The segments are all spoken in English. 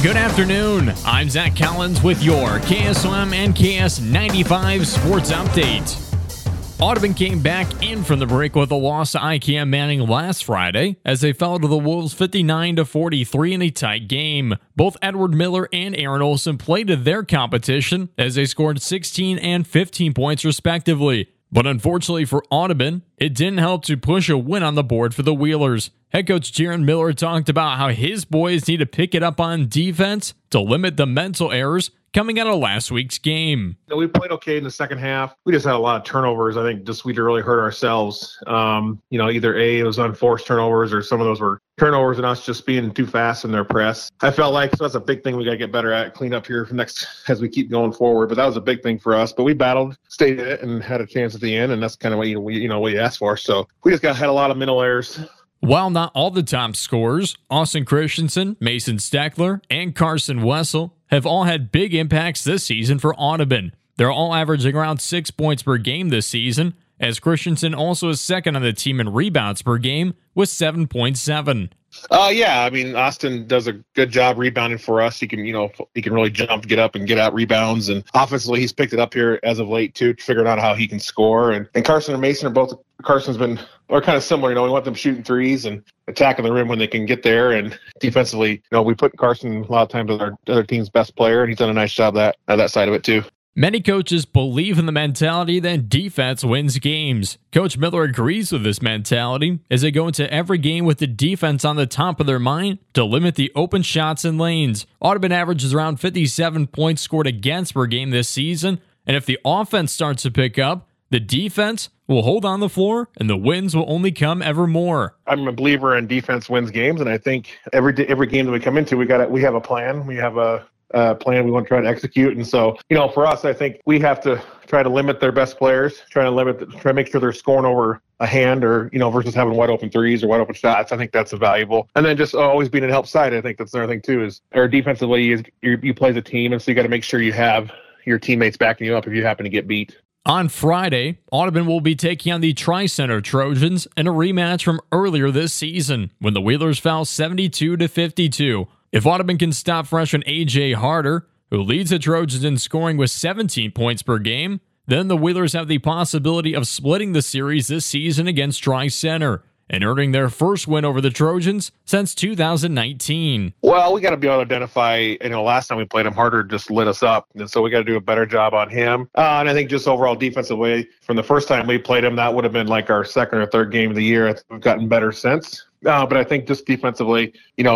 Good afternoon. I'm Zach Collins with your KSOM and KS95 Sports Update. Audubon came back in from the break with a loss to IKM Manning last Friday as they fell to the Wolves 59-43 in a tight game. Both Edward Miller and Aaron Olsen played to their competition as they scored 16 and 15 points respectively. But unfortunately for Audubon, it didn't help to push a win on the board for the Wheelers. Head coach Jaron Miller talked about how his boys need to pick it up on defense to limit the mental errors coming out of last week's game. We played okay in the second half. We just had a lot of turnovers. I think just we really hurt ourselves. Either A, it was unforced turnovers, or some of those were turnovers and us just being too fast in their press. I felt like so that's a big thing we got to get better at, clean up here next as we keep going forward. But that was a big thing for us. But we battled, stayed in it, and had a chance at the end. And that's kind of what you asked for. So we just had a lot of mental errors. While not all the top scorers, Austin Christensen, Mason Steckler, and Carson Wessel have all had big impacts this season for Audubon. They're all averaging around 6 points per game this season, as Christensen also is second on the team in rebounds per game with 7.7. Austin does a good job rebounding for us. He can really jump, get up, and get out rebounds. And offensively, he's picked it up here as of late, too, figuring out how he can score. And Carson and Mason are both – Carson's been kind of similar. We want them shooting threes and attacking the rim when they can get there. And defensively, we put Carson a lot of times as our other team's best player, and he's done a nice job that side of it, too. Many coaches believe in the mentality that defense wins games. Coach Miller agrees with this mentality as they go into every game with the defense on the top of their mind to limit the open shots and lanes. Audubon averages around 57 points scored against per game this season, and if the offense starts to pick up, the defense will hold on the floor, and the wins will only come ever more. I'm a believer in defense wins games, and I think every game that we come into, we have a plan. We have a plan we want to try to execute, and so for us, I think we have to try to limit their best players, try to make sure they're scoring over a hand, or versus having wide open threes or wide open shots. I think that's valuable, and then just always being an help side. I think that's another thing too is our defensively is you play as a team, and so you got to make sure you have your teammates backing you up if you happen to get beat. On Friday, Audubon will be taking on the Tri-Center Trojans in a rematch from earlier this season when the Wheelers fell 72-52. If Audubon can stop freshman A.J. Harder, who leads the Trojans in scoring with 17 points per game, then the Wheelers have the possibility of splitting the series this season against Tri-Center and earning their first win over the Trojans since 2019. Well, we got to be able to identify, last time we played him, Harder just lit us up, and so we got to do a better job on him. And I think just overall defensively, from the first time we played him, that would have been like our second or third game of the year. We've gotten better since. But I think just defensively,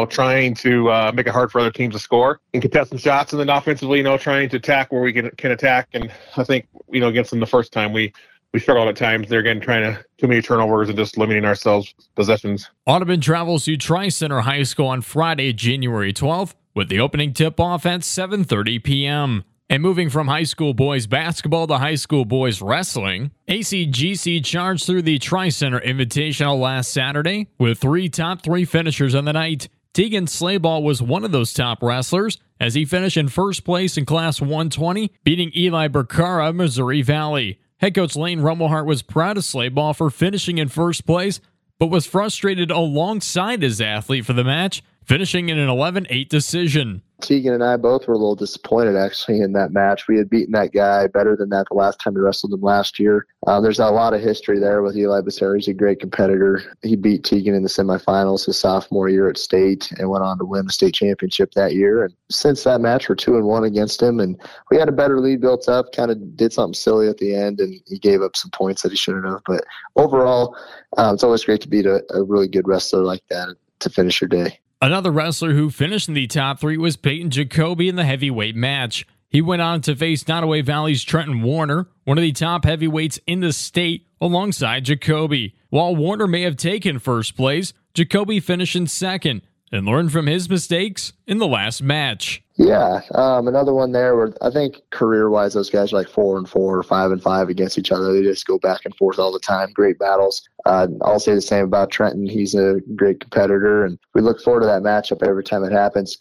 trying to make it hard for other teams to score and contest some shots, and then offensively, trying to attack where we can attack. And I think, against them the first time, we struggled at times. They're again trying to too many turnovers and just limiting ourselves possessions. Audubon travels to Tri-Center High School on Friday, January 12th, with the opening tip-off at 7:30 p.m. And moving from high school boys basketball to high school boys wrestling, ACGC charged through the Tri-Center Invitational last Saturday with three top three finishers on the night. Tegan Slayball was one of those top wrestlers as he finished in first place in Class 120, beating Eli Becerra of Missouri Valley. Head coach Lane Rummelhart was proud of Slayball for finishing in first place, but was frustrated alongside his athlete for the match, finishing in an 11-8 decision. Tegan and I both were a little disappointed, actually, in that match. We had beaten that guy better than that the last time we wrestled him last year. There's a lot of history there with Eli Becerra. He's a great competitor. He beat Tegan in the semifinals his sophomore year at state and went on to win the state championship that year. And since that match, we're 2-1 against him. And we had a better lead built up, kind of did something silly at the end, and he gave up some points that he shouldn't have. But overall, it's always great to beat a really good wrestler like that to finish your day. Another wrestler who finished in the top three was Peyton Jacoby in the heavyweight match. He went on to face Nottoway Valley's Trenton Warner, one of the top heavyweights in the state, alongside Jacoby. While Warner may have taken first place, Jacoby finished in second and learned from his mistakes in the last match. Yeah, another one there where I think career-wise those guys are like 4-4 or 5-5 against each other. They just go back and forth all the time. Great battles. I'll say the same about Trenton. He's a great competitor, and we look forward to that matchup every time it happens.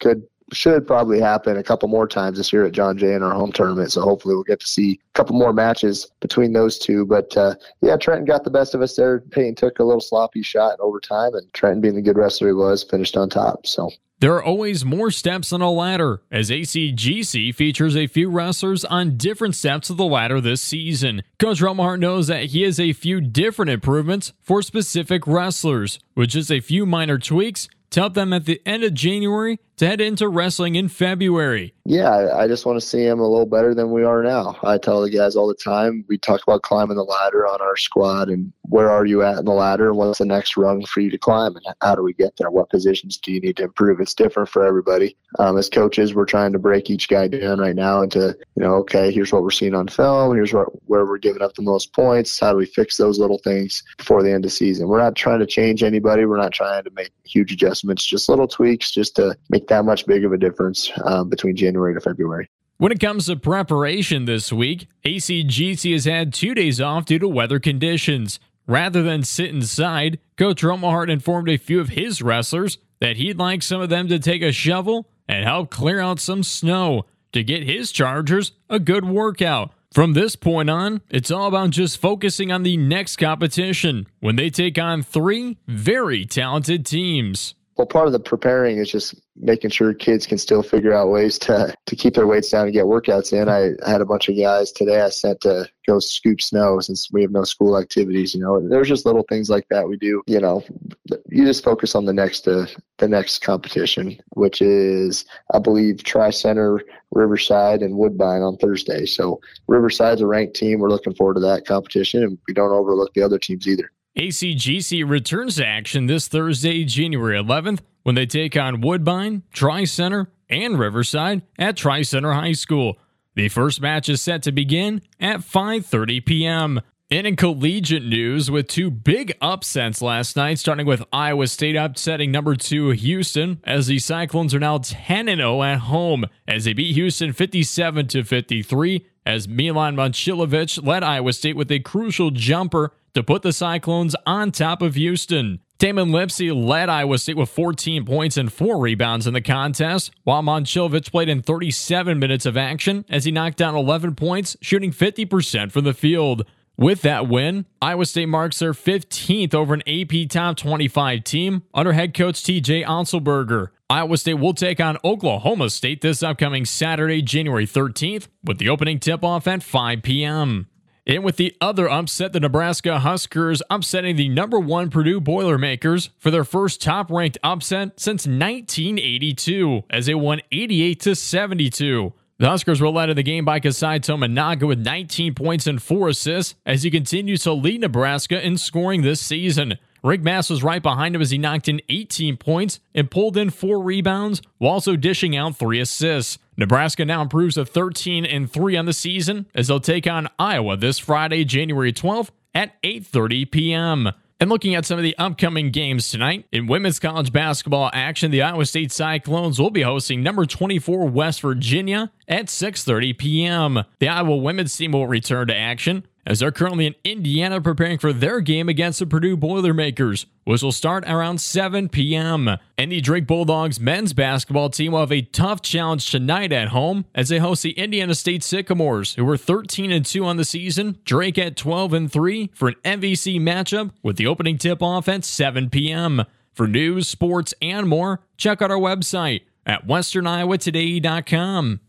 Should probably happen a couple more times this year at John Jay in our home tournament, so hopefully we'll get to see a couple more matches between those two. But Trenton got the best of us there. Payton took a little sloppy shot in overtime, and Trenton, being the good wrestler he was, finished on top. So There are always more steps on a ladder, as ACGC features a few wrestlers on different steps of the ladder this season. Coach Rummelhart knows that he has a few different improvements for specific wrestlers, with just a few minor tweaks to help them at the end of January to head into wrestling in February. Yeah, I just want to see him a little better than we are now. I tell the guys all the time, we talk about climbing the ladder on our squad and where are you at in the ladder? What's the next rung for you to climb? And how do we get there? What positions do you need to improve? It's different for everybody. As coaches, we're trying to break each guy down right now into, okay, here's what we're seeing on film. Here's where we're giving up the most points. How do we fix those little things before the end of season? We're not trying to change anybody. We're not trying to make huge adjustments, just little tweaks just to make that much big of a difference between January to February. When it comes to preparation this week, ACGC has had 2 days off due to weather conditions. Rather than sit inside, Coach Rummelhart informed a few of his wrestlers that he'd like some of them to take a shovel and help clear out some snow to get his Chargers a good workout. From this point on, it's all about just focusing on the next competition when they take on three very talented teams. Well, part of the preparing is just making sure kids can still figure out ways to keep their weights down and get workouts in. I had a bunch of guys today I sent to go scoop snow since we have no school activities. There's just little things like that we do. You just focus on the next competition, which is, I believe, Tri-Center, Riverside, and Woodbine on Thursday. So Riverside's a ranked team. We're looking forward to that competition, and we don't overlook the other teams either. ACGC returns to action this Thursday, January 11th, when they take on Woodbine, Tri-Center, and Riverside at Tri-Center High School. The first match is set to begin at 5:30 p.m. And in collegiate news, with two big upsets last night, starting with Iowa State upsetting number 2 Houston, as the Cyclones are now 10-0 at home, as they beat Houston 57-53, as Milan Momcilovic led Iowa State with a crucial jumper to put the Cyclones on top of Houston. Damon Lipsy led Iowa State with 14 points and 4 rebounds in the contest, while Momcilovic played in 37 minutes of action as he knocked down 11 points, shooting 50% from the field. With that win, Iowa State marks their 15th over an AP Top 25 team under head coach TJ Onselberger. Iowa State will take on Oklahoma State this upcoming Saturday, January 13th, with the opening tip-off at 5 p.m. And with the other upset, the Nebraska Huskers upsetting the number 1 Purdue Boilermakers for their first top-ranked upset since 1982 as they won 88-72. The Huskers were led in the game by Kasai Tominaga with 19 points and 4 assists as he continues to lead Nebraska in scoring this season. Rick Mass was right behind him as he knocked in 18 points and pulled in 4 rebounds while also dishing out 3 assists. Nebraska now improves to 13-3 on the season as they'll take on Iowa this Friday, January 12th at 8:30 p.m. And looking at some of the upcoming games tonight, in women's college basketball action, the Iowa State Cyclones will be hosting number 24 West Virginia at 6:30 p.m. The Iowa women's team will return to action as they're currently in Indiana preparing for their game against the Purdue Boilermakers, which will start around 7 p.m. And the Drake Bulldogs men's basketball team will have a tough challenge tonight at home as they host the Indiana State Sycamores, who were 13-2 on the season, Drake at 12-3 for an MVC matchup with the opening tip-off at 7 p.m. For news, sports, and more, check out our website at westerniowatoday.com.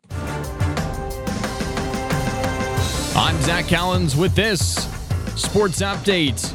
I'm Zach Collins with this Sports Update.